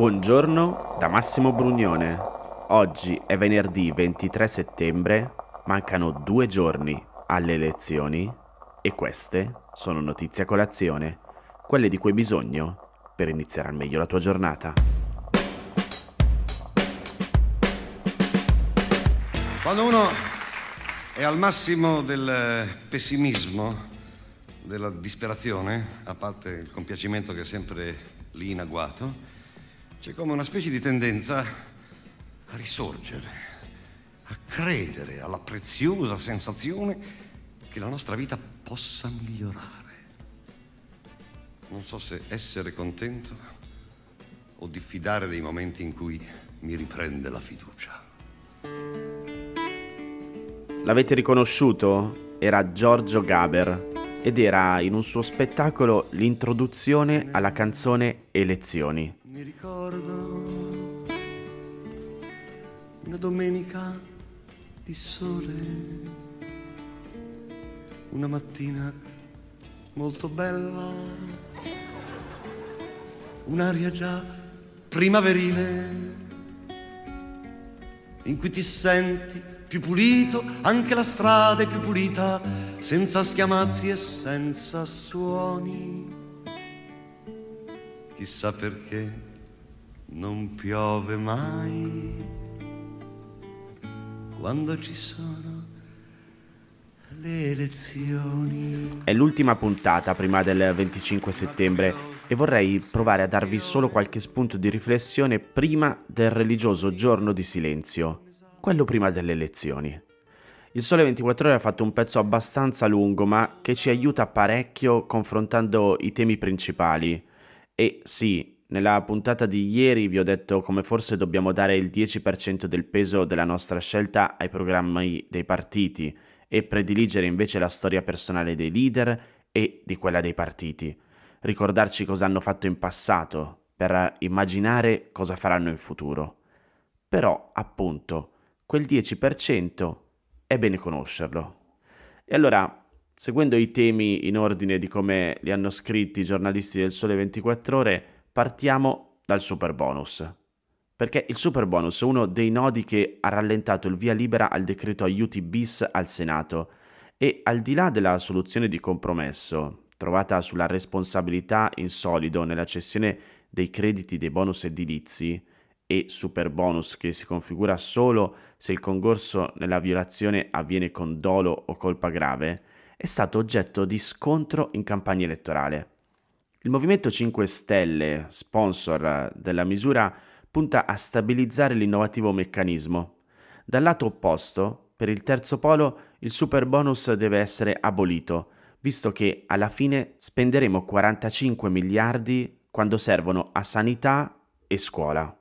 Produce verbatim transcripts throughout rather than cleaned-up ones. Buongiorno da Massimo Brugnone. Oggi è venerdì ventitré settembre, mancano due giorni alle elezioni e queste sono notizie a colazione, quelle di cui hai bisogno per iniziare al meglio la tua giornata. Quando uno è al massimo del pessimismo, della disperazione, a parte il compiacimento che è sempre lì in agguato, c'è come una specie di tendenza a risorgere, a credere alla preziosa sensazione che la nostra vita possa migliorare. Non so se essere contento o diffidare dei momenti in cui mi riprende la fiducia. L'avete riconosciuto? Era Giorgio Gaber ed era in un suo spettacolo l'introduzione alla canzone Elezioni. Mi ricordo una domenica di sole, una mattina molto bella, un'aria già primaverile, in cui ti senti più pulito, anche la strada è più pulita, senza schiamazzi e senza suoni. Chissà perché non piove mai quando ci sono le elezioni. È l'ultima puntata prima del venticinque settembre e vorrei provare a darvi solo qualche spunto di riflessione prima del religioso giorno di silenzio, quello prima delle elezioni. Il Sole ventiquattro Ore ha fatto un pezzo abbastanza lungo ma che ci aiuta parecchio confrontando i temi principali. E sì, nella puntata di ieri vi ho detto come forse dobbiamo dare il dieci per cento del peso della nostra scelta ai programmi dei partiti e prediligere invece la storia personale dei leader e di quella dei partiti. Ricordarci cosa hanno fatto in passato per immaginare cosa faranno in futuro. Però, appunto, quel dieci per cento è bene conoscerlo. E allora, seguendo i temi in ordine di come li hanno scritti i giornalisti del Sole ventiquattro Ore, partiamo dal superbonus, perché il superbonus è uno dei nodi che ha rallentato il via libera al decreto aiuti bis al Senato e al di là della soluzione di compromesso trovata sulla responsabilità in solido nella cessione dei crediti dei bonus edilizi e superbonus che si configura solo se il concorso nella violazione avviene con dolo o colpa grave, è stato oggetto di scontro in campagna elettorale. Il Movimento cinque Stelle, sponsor della misura, punta a stabilizzare l'innovativo meccanismo. Dal lato opposto, per il terzo polo, il superbonus deve essere abolito, visto che alla fine spenderemo quarantacinque miliardi quando servono a sanità e scuola.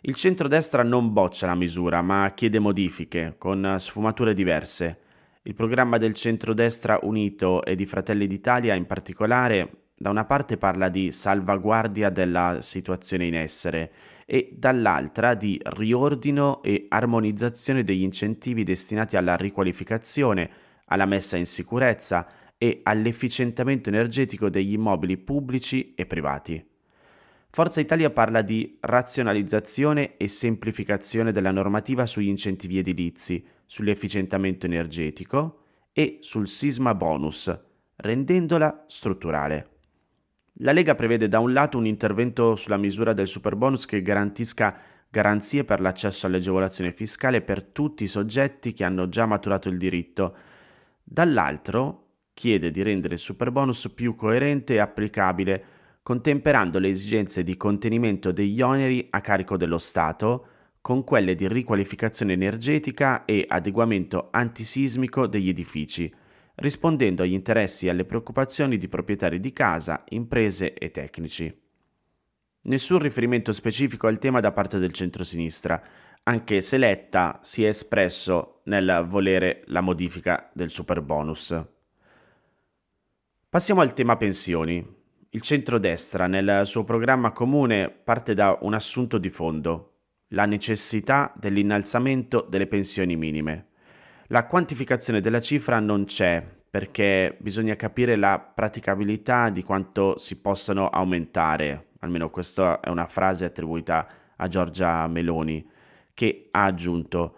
Il centrodestra non boccia la misura, ma chiede modifiche, con sfumature diverse. Il programma del centrodestra unito e di Fratelli d'Italia in particolare da una parte parla di salvaguardia della situazione in essere e dall'altra di riordino e armonizzazione degli incentivi destinati alla riqualificazione, alla messa in sicurezza e all'efficientamento energetico degli immobili pubblici e privati. Forza Italia parla di razionalizzazione e semplificazione della normativa sugli incentivi edilizi, sull'efficientamento energetico e sul sisma bonus, rendendola strutturale. La Lega prevede da un lato un intervento sulla misura del superbonus che garantisca garanzie per l'accesso all'agevolazione fiscale per tutti i soggetti che hanno già maturato il diritto. Dall'altro chiede di rendere il superbonus più coerente e applicabile, contemperando le esigenze di contenimento degli oneri a carico dello Stato con quelle di riqualificazione energetica e adeguamento antisismico degli edifici, rispondendo agli interessi e alle preoccupazioni di proprietari di casa, imprese e tecnici. Nessun riferimento specifico al tema da parte del centrosinistra, anche se Letta si è espresso nel volere la modifica del superbonus. Passiamo al tema pensioni. Il centrodestra nel suo programma comune parte da un assunto di fondo, la necessità dell'innalzamento delle pensioni minime. La quantificazione della cifra non c'è, perché bisogna capire la praticabilità di quanto si possano aumentare almeno questa è una frase attribuita a Giorgia Meloni, che ha aggiunto: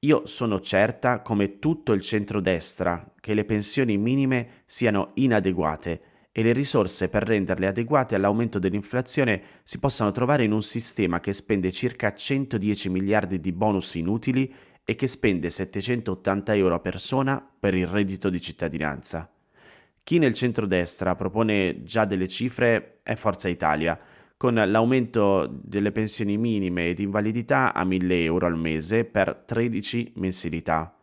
io sono certa, come tutto il centrodestra, che le pensioni minime siano inadeguate e le risorse per renderle adeguate all'aumento dell'inflazione si possano trovare in un sistema che spende circa centodieci miliardi di bonus inutili e che spende settecentottanta euro a persona per il reddito di cittadinanza. Chi nel centrodestra propone già delle cifre è Forza Italia, con l'aumento delle pensioni minime ed invalidità a mille euro al mese per tredici mensilità.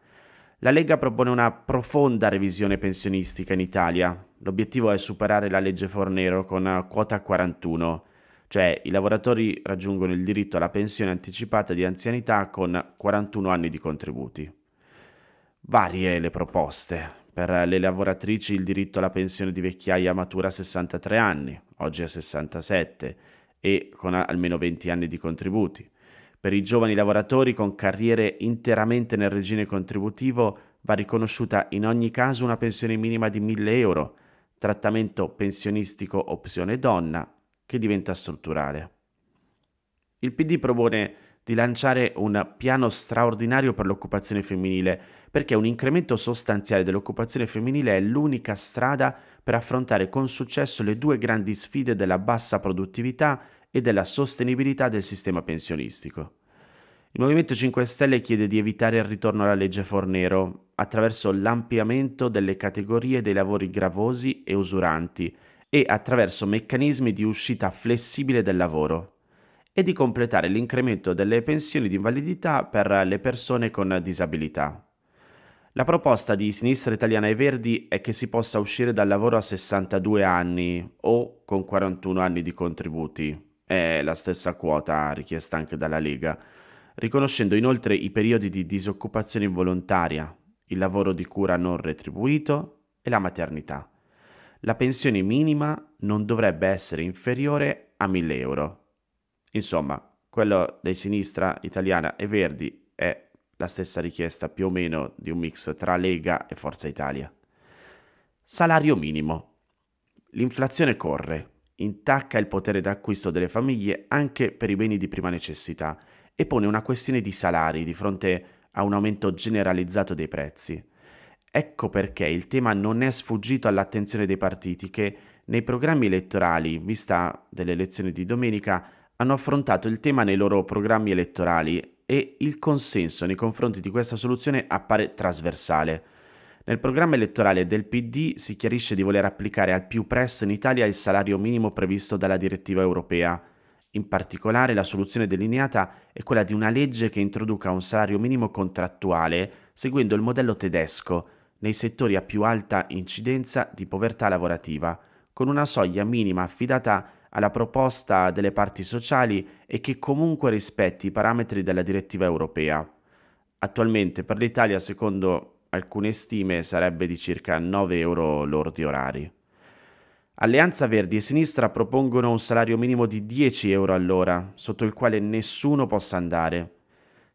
La Lega propone una profonda revisione pensionistica in Italia. L'obiettivo è superare la legge Fornero con quota quarantuno, cioè i lavoratori raggiungono il diritto alla pensione anticipata di anzianità con quarantuno anni di contributi. Varie le proposte. Per le lavoratrici il diritto alla pensione di vecchiaia matura a sessantatré anni, oggi a sessantasette, e con almeno venti anni di contributi. Per i giovani lavoratori con carriere interamente nel regime contributivo va riconosciuta in ogni caso una pensione minima di mille euro, trattamento pensionistico opzione donna, che diventa strutturale. Il P D propone di lanciare un piano straordinario per l'occupazione femminile, perché un incremento sostanziale dell'occupazione femminile è l'unica strada per affrontare con successo le due grandi sfide della bassa produttività e della sostenibilità del sistema pensionistico. Il Movimento cinque Stelle chiede di evitare il ritorno alla legge Fornero attraverso l'ampliamento delle categorie dei lavori gravosi e usuranti e attraverso meccanismi di uscita flessibile del lavoro, e di completare l'incremento delle pensioni di invalidità per le persone con disabilità. La proposta di Sinistra Italiana e Verdi è che si possa uscire dal lavoro a sessantadue anni o con quarantuno anni di contributi, è la stessa quota richiesta anche dalla Lega, riconoscendo inoltre i periodi di disoccupazione involontaria, il lavoro di cura non retribuito e la maternità. La pensione minima non dovrebbe essere inferiore a mille euro. Insomma, quello dei Sinistra Italiana e Verdi è la stessa richiesta più o meno di un mix tra Lega e Forza Italia. Salario minimo. L'inflazione corre, intacca il potere d'acquisto delle famiglie anche per i beni di prima necessità e pone una questione di salari di fronte a un aumento generalizzato dei prezzi. Ecco perché il tema non è sfuggito all'attenzione dei partiti che, nei programmi elettorali, in vista delle elezioni di domenica, hanno affrontato il tema nei loro programmi elettorali e il consenso nei confronti di questa soluzione appare trasversale. Nel programma elettorale del P D si chiarisce di voler applicare al più presto in Italia il salario minimo previsto dalla direttiva europea. In particolare, la soluzione delineata è quella di una legge che introduca un salario minimo contrattuale seguendo il modello tedesco nei settori a più alta incidenza di povertà lavorativa, con una soglia minima affidata alla proposta delle parti sociali e che comunque rispetti i parametri della direttiva europea. Attualmente per l'Italia, secondo alcune stime, sarebbe di circa nove euro lordi orari. Alleanza Verdi e Sinistra propongono un salario minimo di dieci euro all'ora, sotto il quale nessuno possa andare.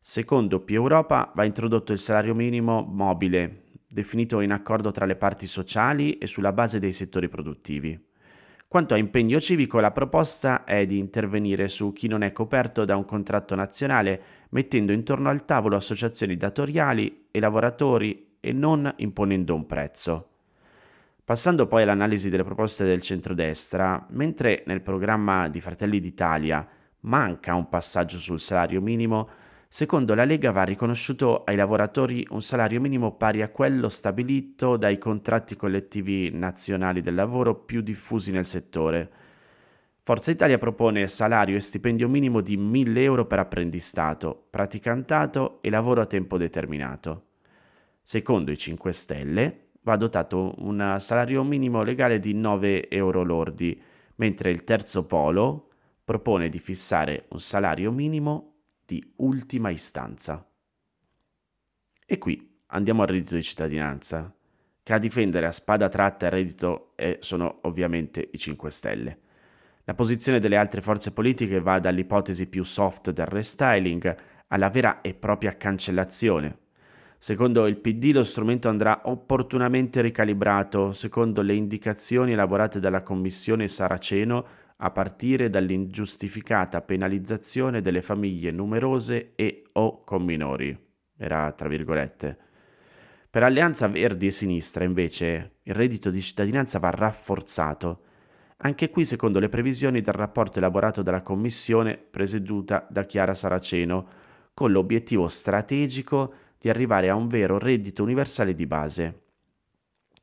Secondo Più Europa va introdotto il salario minimo mobile, definito in accordo tra le parti sociali e sulla base dei settori produttivi. Quanto a Impegno Civico, la proposta è di intervenire su chi non è coperto da un contratto nazionale, mettendo intorno al tavolo associazioni datoriali e lavoratori e non imponendo un prezzo. Passando poi all'analisi delle proposte del centrodestra, mentre nel programma di Fratelli d'Italia manca un passaggio sul salario minimo, secondo la Lega va riconosciuto ai lavoratori un salario minimo pari a quello stabilito dai contratti collettivi nazionali del lavoro più diffusi nel settore. Forza Italia propone salario e stipendio minimo di mille euro per apprendistato, praticantato e lavoro a tempo determinato. Secondo i cinque Stelle va dotato un salario minimo legale di nove euro lordi, mentre il terzo polo propone di fissare un salario minimo di ultima istanza. E qui andiamo al reddito di cittadinanza, che a difendere a spada tratta il reddito e sono ovviamente i cinque Stelle. La posizione delle altre forze politiche va dall'ipotesi più soft del restyling alla vera e propria cancellazione. Secondo il P D lo strumento andrà opportunamente ricalibrato secondo le indicazioni elaborate dalla commissione Saraceno a partire dall'ingiustificata penalizzazione delle famiglie numerose e o con minori. Era tra virgolette. Per Alleanza Verdi e Sinistra, invece, il reddito di cittadinanza va rafforzato. Anche qui secondo le previsioni del rapporto elaborato dalla Commissione presieduta da Chiara Saraceno, con l'obiettivo strategico di arrivare a un vero reddito universale di base.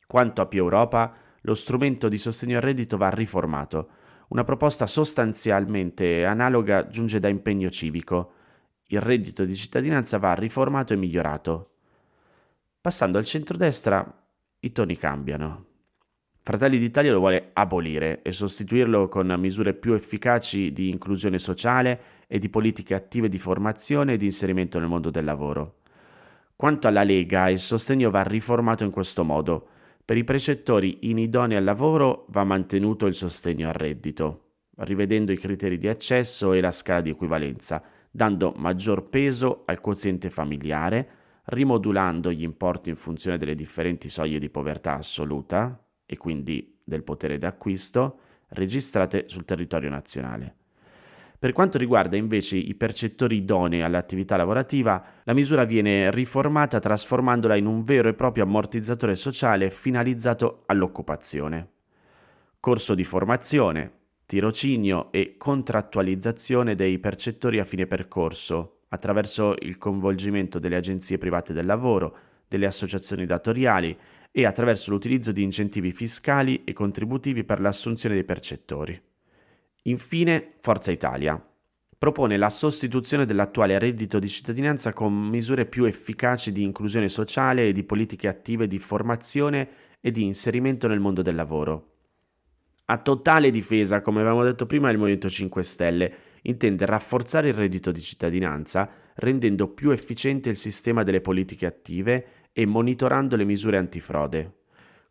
Quanto a Più Europa, lo strumento di sostegno al reddito va riformato. Una proposta sostanzialmente analoga giunge da Impegno Civico. Il reddito di cittadinanza va riformato e migliorato. Passando al centrodestra, i toni cambiano. Fratelli d'Italia lo vuole abolire e sostituirlo con misure più efficaci di inclusione sociale e di politiche attive di formazione e di inserimento nel mondo del lavoro. Quanto alla Lega, il sostegno va riformato in questo modo. Per i precettori inidonei al lavoro va mantenuto il sostegno al reddito, rivedendo i criteri di accesso e la scala di equivalenza, dando maggior peso al quoziente familiare, rimodulando gli importi in funzione delle differenti soglie di povertà assoluta e quindi del potere d'acquisto registrate sul territorio nazionale. Per quanto riguarda invece i percettori idonei all'attività lavorativa, la misura viene riformata trasformandola in un vero e proprio ammortizzatore sociale finalizzato all'occupazione. Corso di formazione, tirocinio e contrattualizzazione dei percettori a fine percorso, attraverso il coinvolgimento delle agenzie private del lavoro, delle associazioni datoriali e attraverso l'utilizzo di incentivi fiscali e contributivi per l'assunzione dei percettori. Infine, Forza Italia propone la sostituzione dell'attuale reddito di cittadinanza con misure più efficaci di inclusione sociale e di politiche attive di formazione e di inserimento nel mondo del lavoro. A totale difesa, come avevamo detto prima, il Movimento cinque Stelle intende rafforzare il reddito di cittadinanza, rendendo più efficiente il sistema delle politiche attive e monitorando le misure antifrode.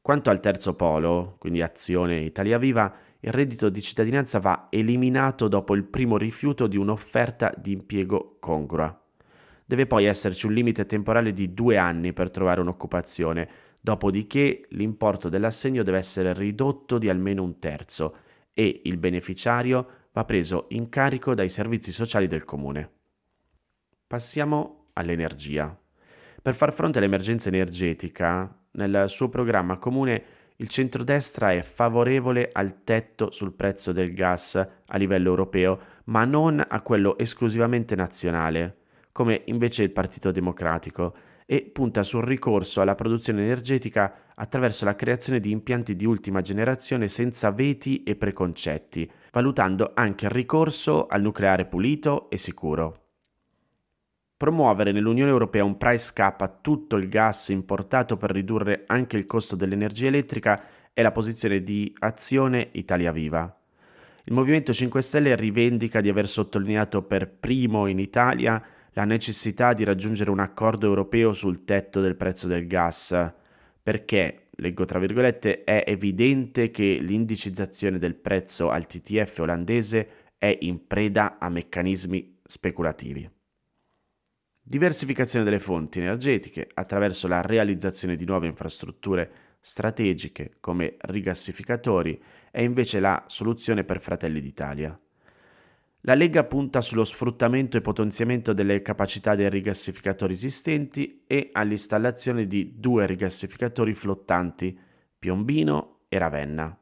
Quanto al terzo polo, quindi Azione Italia Viva, il reddito di cittadinanza va eliminato dopo il primo rifiuto di un'offerta di impiego congrua. Deve poi esserci un limite temporale di due anni per trovare un'occupazione, dopodiché l'importo dell'assegno deve essere ridotto di almeno un terzo e il beneficiario va preso in carico dai servizi sociali del comune. Passiamo all'energia. Per far fronte all'emergenza energetica, nel suo programma comune il centrodestra è favorevole al tetto sul prezzo del gas a livello europeo, ma non a quello esclusivamente nazionale, come invece il Partito Democratico, e punta sul ricorso alla produzione energetica attraverso la creazione di impianti di ultima generazione senza veti e preconcetti, valutando anche il ricorso al nucleare pulito e sicuro. Promuovere nell'Unione Europea un price cap a tutto il gas importato per ridurre anche il costo dell'energia elettrica è la posizione di Azione Italia Viva. Il Movimento cinque Stelle rivendica di aver sottolineato per primo in Italia la necessità di raggiungere un accordo europeo sul tetto del prezzo del gas, perché, leggo tra virgolette, è evidente che l'indicizzazione del prezzo al T T F olandese è in preda a meccanismi speculativi. Diversificazione delle fonti energetiche attraverso la realizzazione di nuove infrastrutture strategiche come rigassificatori è invece la soluzione per Fratelli d'Italia. La Lega punta sullo sfruttamento e potenziamento delle capacità dei rigassificatori esistenti e all'installazione di due rigassificatori flottanti, Piombino e Ravenna.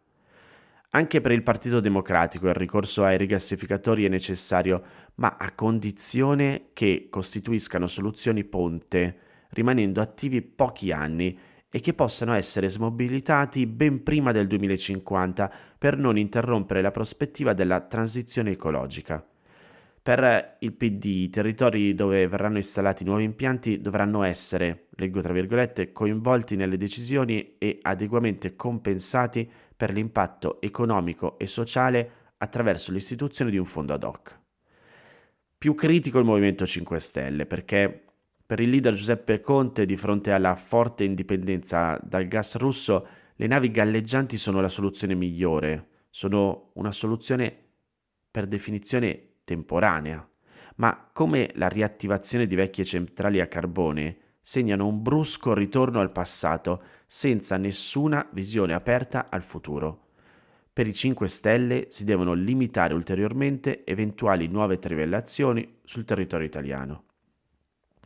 Anche per il Partito Democratico il ricorso ai rigassificatori è necessario, ma a condizione che costituiscano soluzioni ponte, rimanendo attivi pochi anni e che possano essere smobilitati ben prima del duemilacinquanta per non interrompere la prospettiva della transizione ecologica. Per il P D i territori dove verranno installati nuovi impianti dovranno essere, leggo tra virgolette, coinvolti nelle decisioni e adeguatamente compensati per l'impatto economico e sociale attraverso l'istituzione di un fondo ad hoc. Più critico il Movimento cinque Stelle, perché per il leader Giuseppe Conte, di fronte alla forte indipendenza dal gas russo, le navi galleggianti sono la soluzione migliore, sono una soluzione per definizione temporanea, ma come la riattivazione di vecchie centrali a carbone segnano un brusco ritorno al passato senza nessuna visione aperta al futuro. Per i cinque Stelle si devono limitare ulteriormente eventuali nuove trivellazioni sul territorio italiano.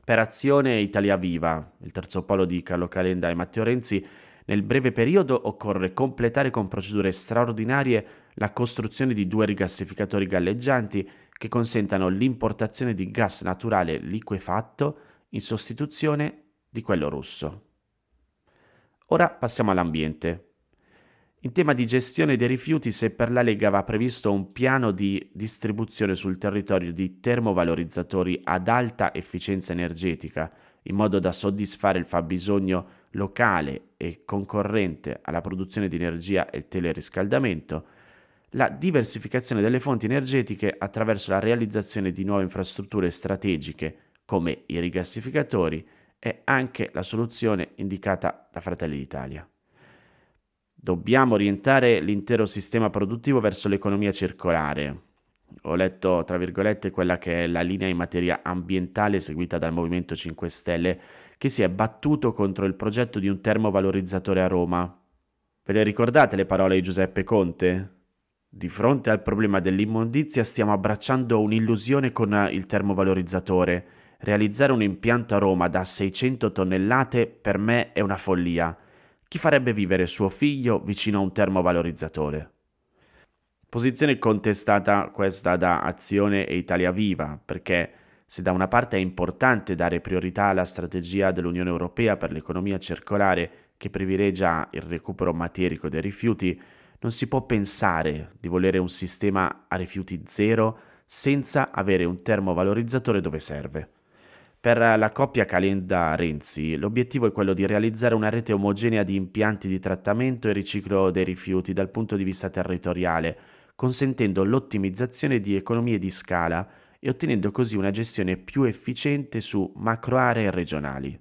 Per Azione Italia Viva, il terzo polo di Carlo Calenda e Matteo Renzi, nel breve periodo occorre completare con procedure straordinarie la costruzione di due rigassificatori galleggianti che consentano l'importazione di gas naturale liquefatto in sostituzione di quello russo. Ora passiamo all'ambiente. In tema di gestione dei rifiuti, se per la Lega va previsto un piano di distribuzione sul territorio di termovalorizzatori ad alta efficienza energetica, in modo da soddisfare il fabbisogno locale e concorrente alla produzione di energia e teleriscaldamento, la diversificazione delle fonti energetiche attraverso la realizzazione di nuove infrastrutture strategiche come i rigassificatori è anche la soluzione indicata da Fratelli d'Italia. Dobbiamo orientare l'intero sistema produttivo verso l'economia circolare. Ho letto, tra virgolette, quella che è la linea in materia ambientale seguita dal Movimento cinque Stelle, che si è battuto contro il progetto di un termovalorizzatore a Roma. Ve le ricordate le parole di Giuseppe Conte? Di fronte al problema dell'immondizia stiamo abbracciando un'illusione con il termovalorizzatore. Realizzare un impianto a Roma da seicento tonnellate per me è una follia. Chi farebbe vivere suo figlio vicino a un termovalorizzatore? Posizione contestata questa da Azione e Italia Viva, perché se da una parte è importante dare priorità alla strategia dell'Unione Europea per l'economia circolare che privilegia il recupero materico dei rifiuti, non si può pensare di volere un sistema a rifiuti zero senza avere un termovalorizzatore dove serve. Per la coppia Calenda-Renzi l'obiettivo è quello di realizzare una rete omogenea di impianti di trattamento e riciclo dei rifiuti dal punto di vista territoriale, consentendo l'ottimizzazione di economie di scala e ottenendo così una gestione più efficiente su macroaree regionali.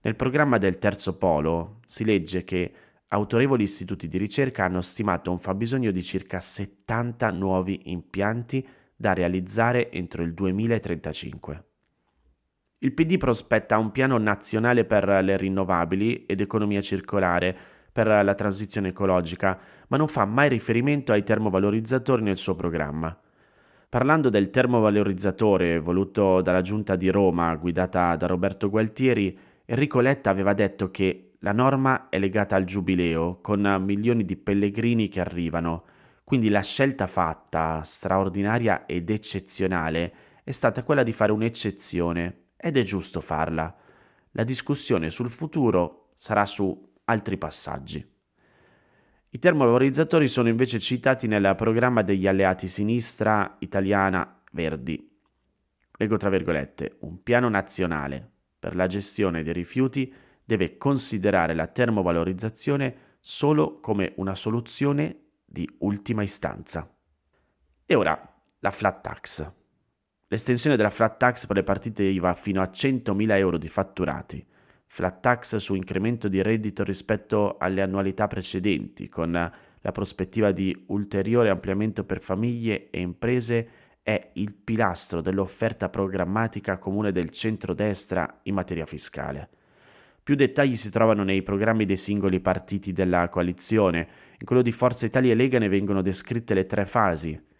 Nel programma del Terzo Polo si legge che autorevoli istituti di ricerca hanno stimato un fabbisogno di circa settanta nuovi impianti da realizzare entro il duemilatrentacinque. Il P D prospetta un piano nazionale per le rinnovabili ed economia circolare per la transizione ecologica, ma non fa mai riferimento ai termovalorizzatori nel suo programma. Parlando del termovalorizzatore voluto dalla Giunta di Roma, guidata da Roberto Gualtieri, Enrico Letta aveva detto che la norma è legata al Giubileo, con milioni di pellegrini che arrivano, quindi la scelta fatta, straordinaria ed eccezionale, è stata quella di fare un'eccezione, ed è giusto farla. La discussione sul futuro sarà su altri passaggi. I termovalorizzatori sono invece citati nel programma degli alleati Sinistra Italiana Verdi. Leggo tra virgolette, un piano nazionale per la gestione dei rifiuti deve considerare la termovalorizzazione solo come una soluzione di ultima istanza. E ora la flat tax. L'estensione della flat tax per le partite I V A fino a centomila euro di fatturati. Flat tax su incremento di reddito rispetto alle annualità precedenti, con la prospettiva di ulteriore ampliamento per famiglie e imprese, è il pilastro dell'offerta programmatica comune del centrodestra in materia fiscale. Più dettagli si trovano nei programmi dei singoli partiti della coalizione. In quello di Forza Italia e Lega ne vengono descritte le tre fasi.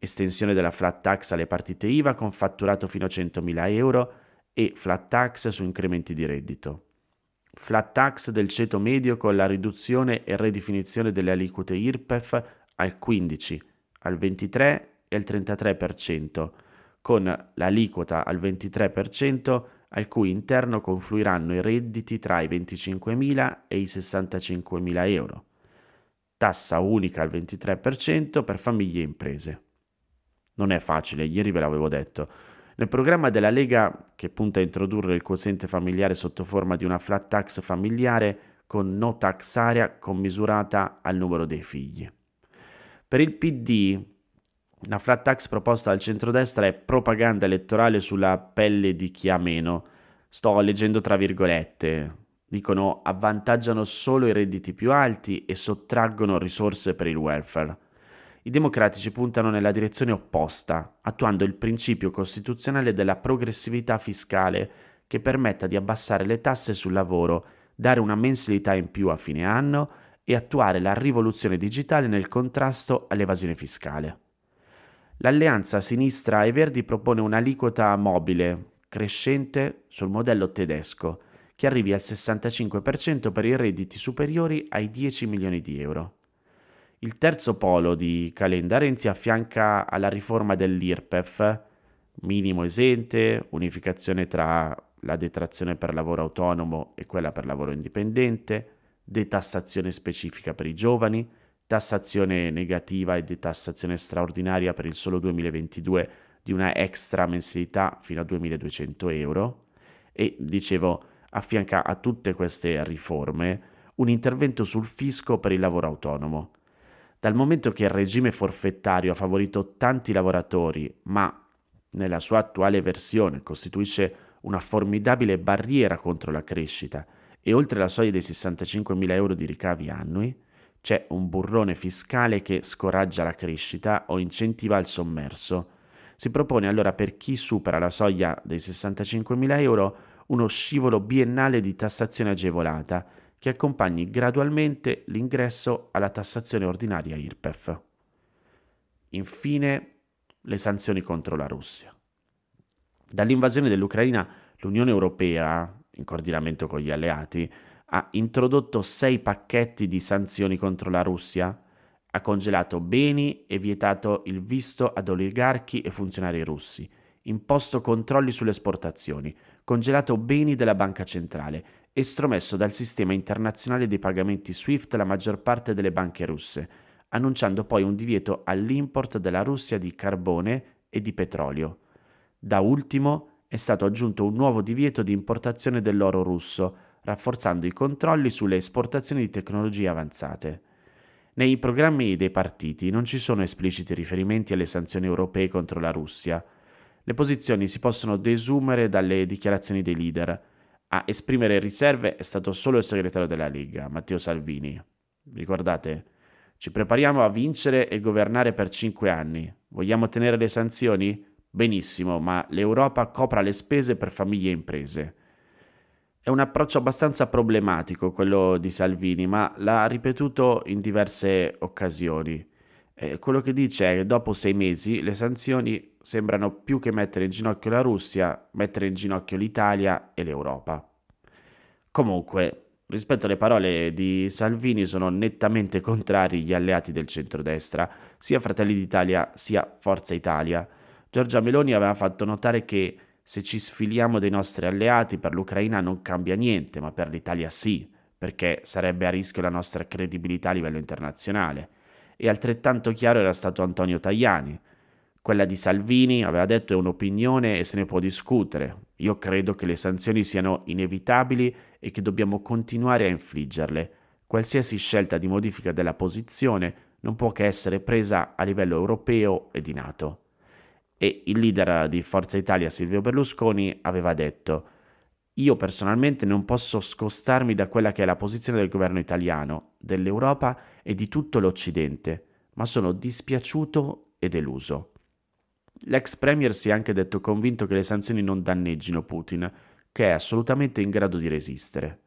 Estensione della flat tax alle partite I V A con fatturato fino a centomila euro, e flat tax su incrementi di reddito. Flat tax del ceto medio con la riduzione e ridefinizione delle aliquote I R P E F al quindici, al ventitré e al trentatré per cento, con l'aliquota al ventitré per cento al cui interno confluiranno i redditi tra i venticinquemila e i sessantacinquemila euro. Tassa unica al ventitré per cento per famiglie e imprese. Non è facile, ieri ve l'avevo detto. Nel programma della Lega, che punta a introdurre il quoziente familiare sotto forma di una flat tax familiare con no tax area commisurata al numero dei figli. Per il P D, la flat tax proposta dal centrodestra è propaganda elettorale sulla pelle di chi ha meno. Sto leggendo tra virgolette. Dicono avvantaggiano solo i redditi più alti e sottraggono risorse per il welfare. I democratici puntano nella direzione opposta, attuando il principio costituzionale della progressività fiscale che permetta di abbassare le tasse sul lavoro, dare una mensilità in più a fine anno e attuare la rivoluzione digitale nel contrasto all'evasione fiscale. L'alleanza Sinistra e Verdi propone un'aliquota mobile, crescente sul modello tedesco, che arrivi al sessantacinque per cento per i redditi superiori ai dieci milioni di euro. Il terzo polo di Calenda Renzi affianca alla riforma dell'I R P E F, minimo esente, unificazione tra la detrazione per lavoro autonomo e quella per lavoro indipendente, detassazione specifica per i giovani, tassazione negativa e detassazione straordinaria per il solo duemilaventidue di una extra mensilità fino a duemiladuecento euro e, dicevo, affianca a tutte queste riforme un intervento sul fisco per il lavoro autonomo. Dal momento che il regime forfettario ha favorito tanti lavoratori, ma nella sua attuale versione costituisce una formidabile barriera contro la crescita e oltre la soglia dei sessantacinquemila euro di ricavi annui, c'è un burrone fiscale che scoraggia la crescita o incentiva il sommerso. Si propone allora per chi supera la soglia dei sessantacinquemila euro uno scivolo biennale di tassazione agevolata che accompagni gradualmente l'ingresso alla tassazione ordinaria I R P E F. Infine, le sanzioni contro la Russia. Dall'invasione dell'Ucraina, l'Unione Europea, in coordinamento con gli alleati, ha introdotto sei pacchetti di sanzioni contro la Russia, ha congelato beni e vietato il visto ad oligarchi e funzionari russi, imposto controlli sulle esportazioni, congelato beni della banca centrale, estromesso dal sistema internazionale dei pagamenti SWIFT la maggior parte delle banche russe, annunciando poi un divieto all'import della Russia di carbone e di petrolio. Da ultimo è stato aggiunto un nuovo divieto di importazione dell'oro russo, rafforzando i controlli sulle esportazioni di tecnologie avanzate. Nei programmi dei partiti non ci sono espliciti riferimenti alle sanzioni europee contro la Russia. Le posizioni si possono desumere dalle dichiarazioni dei leader. A esprimere riserve è stato solo il segretario della Lega, Matteo Salvini. Ricordate, ci prepariamo a vincere e governare per cinque anni. Vogliamo tenere le sanzioni? Benissimo, ma l'Europa copra le spese per famiglie e imprese. È un approccio abbastanza problematico quello di Salvini, ma l'ha ripetuto in diverse occasioni. E quello che dice è che dopo sei mesi le sanzioni sembrano più che mettere in ginocchio la Russia, mettere in ginocchio l'Italia e l'Europa. Comunque, rispetto alle parole di Salvini, sono nettamente contrari gli alleati del centrodestra, sia Fratelli d'Italia sia Forza Italia. Giorgia Meloni aveva fatto notare che se ci sfiliamo dei nostri alleati per l'Ucraina non cambia niente, ma per l'Italia sì, perché sarebbe a rischio la nostra credibilità a livello internazionale. E altrettanto chiaro era stato Antonio Tajani. Quella di Salvini, aveva detto, è un'opinione e se ne può discutere. Io credo che le sanzioni siano inevitabili e che dobbiamo continuare a infliggerle. Qualsiasi scelta di modifica della posizione non può che essere presa a livello europeo e di NATO. E il leader di Forza Italia Silvio Berlusconi aveva detto: io personalmente non posso scostarmi da quella che è la posizione del governo italiano, dell'Europa e di tutto l'Occidente, ma sono dispiaciuto e deluso. L'ex premier si è anche detto convinto che le sanzioni non danneggino Putin, che è assolutamente in grado di resistere.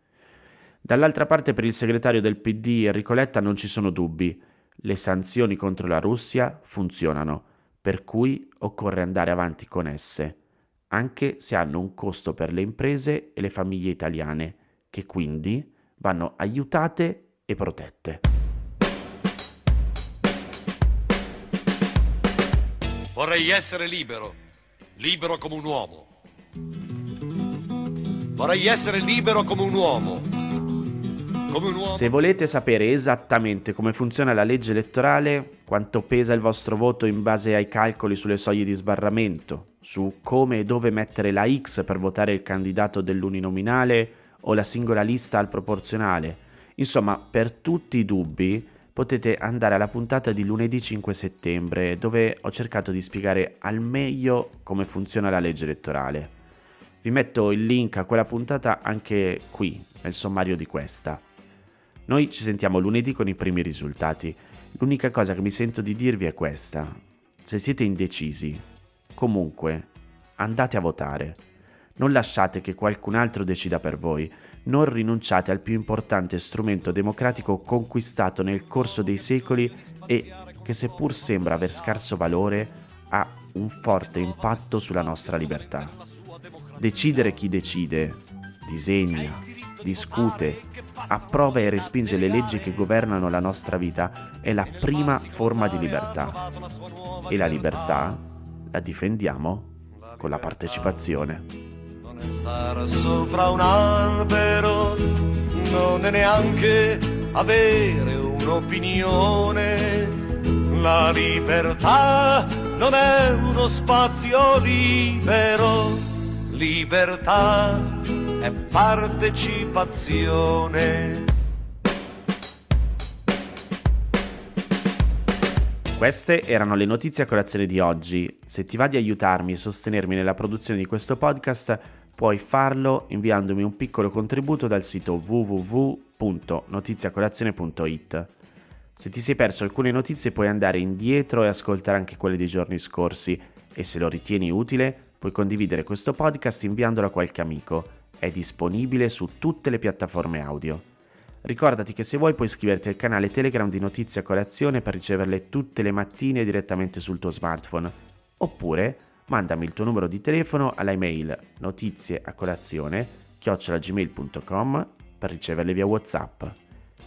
Dall'altra parte per il segretario del P D Enrico Letta non ci sono dubbi, le sanzioni contro la Russia funzionano, per cui occorre andare avanti con esse, anche se hanno un costo per le imprese e le famiglie italiane, che quindi vanno aiutate e protette. Vorrei essere libero, libero come un uomo. Vorrei essere libero come un uomo. Come un uomo. Se volete sapere esattamente come funziona la legge elettorale, quanto pesa il vostro voto in base ai calcoli sulle soglie di sbarramento, su come e dove mettere la X per votare il candidato dell'uninominale o la singola lista al proporzionale. Insomma, per tutti i dubbi potete andare alla puntata di lunedì cinque settembre, dove ho cercato di spiegare al meglio come funziona la legge elettorale. Vi metto il link a quella puntata anche qui, nel sommario di questa. Noi ci sentiamo lunedì con i primi risultati. L'unica cosa che mi sento di dirvi è questa: se siete indecisi, comunque andate a votare. Non lasciate che qualcun altro decida per voi, non rinunciate al più importante strumento democratico conquistato nel corso dei secoli e che, seppur sembra aver scarso valore, ha un forte impatto sulla nostra libertà. Decidere chi decide, disegna, discute, approva e respinge le leggi che governano la nostra vita è la prima forma di libertà. E la libertà la difendiamo con la partecipazione. Non è star sopra un albero, non è neanche avere un'opinione. La libertà non è uno spazio libero, libertà è partecipazione. Queste erano le notizie a colazione di oggi. Se ti va di aiutarmi e sostenermi nella produzione di questo podcast, puoi farlo inviandomi un piccolo contributo dal sito w w w punto notiziacolazione punto it. Se ti sei perso alcune notizie puoi andare indietro e ascoltare anche quelle dei giorni scorsi, e se lo ritieni utile puoi condividere questo podcast inviandolo a qualche amico. È disponibile su tutte le piattaforme audio. Ricordati che se vuoi puoi iscriverti al canale Telegram di Notizie a Colazione per riceverle tutte le mattine direttamente sul tuo smartphone, oppure mandami il tuo numero di telefono alla email notizieacolazione chiocciola gmail punto com per riceverle via WhatsApp.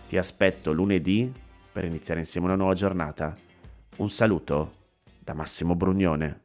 Ti aspetto lunedì per iniziare insieme una nuova giornata. Un saluto da Massimo Brugnone.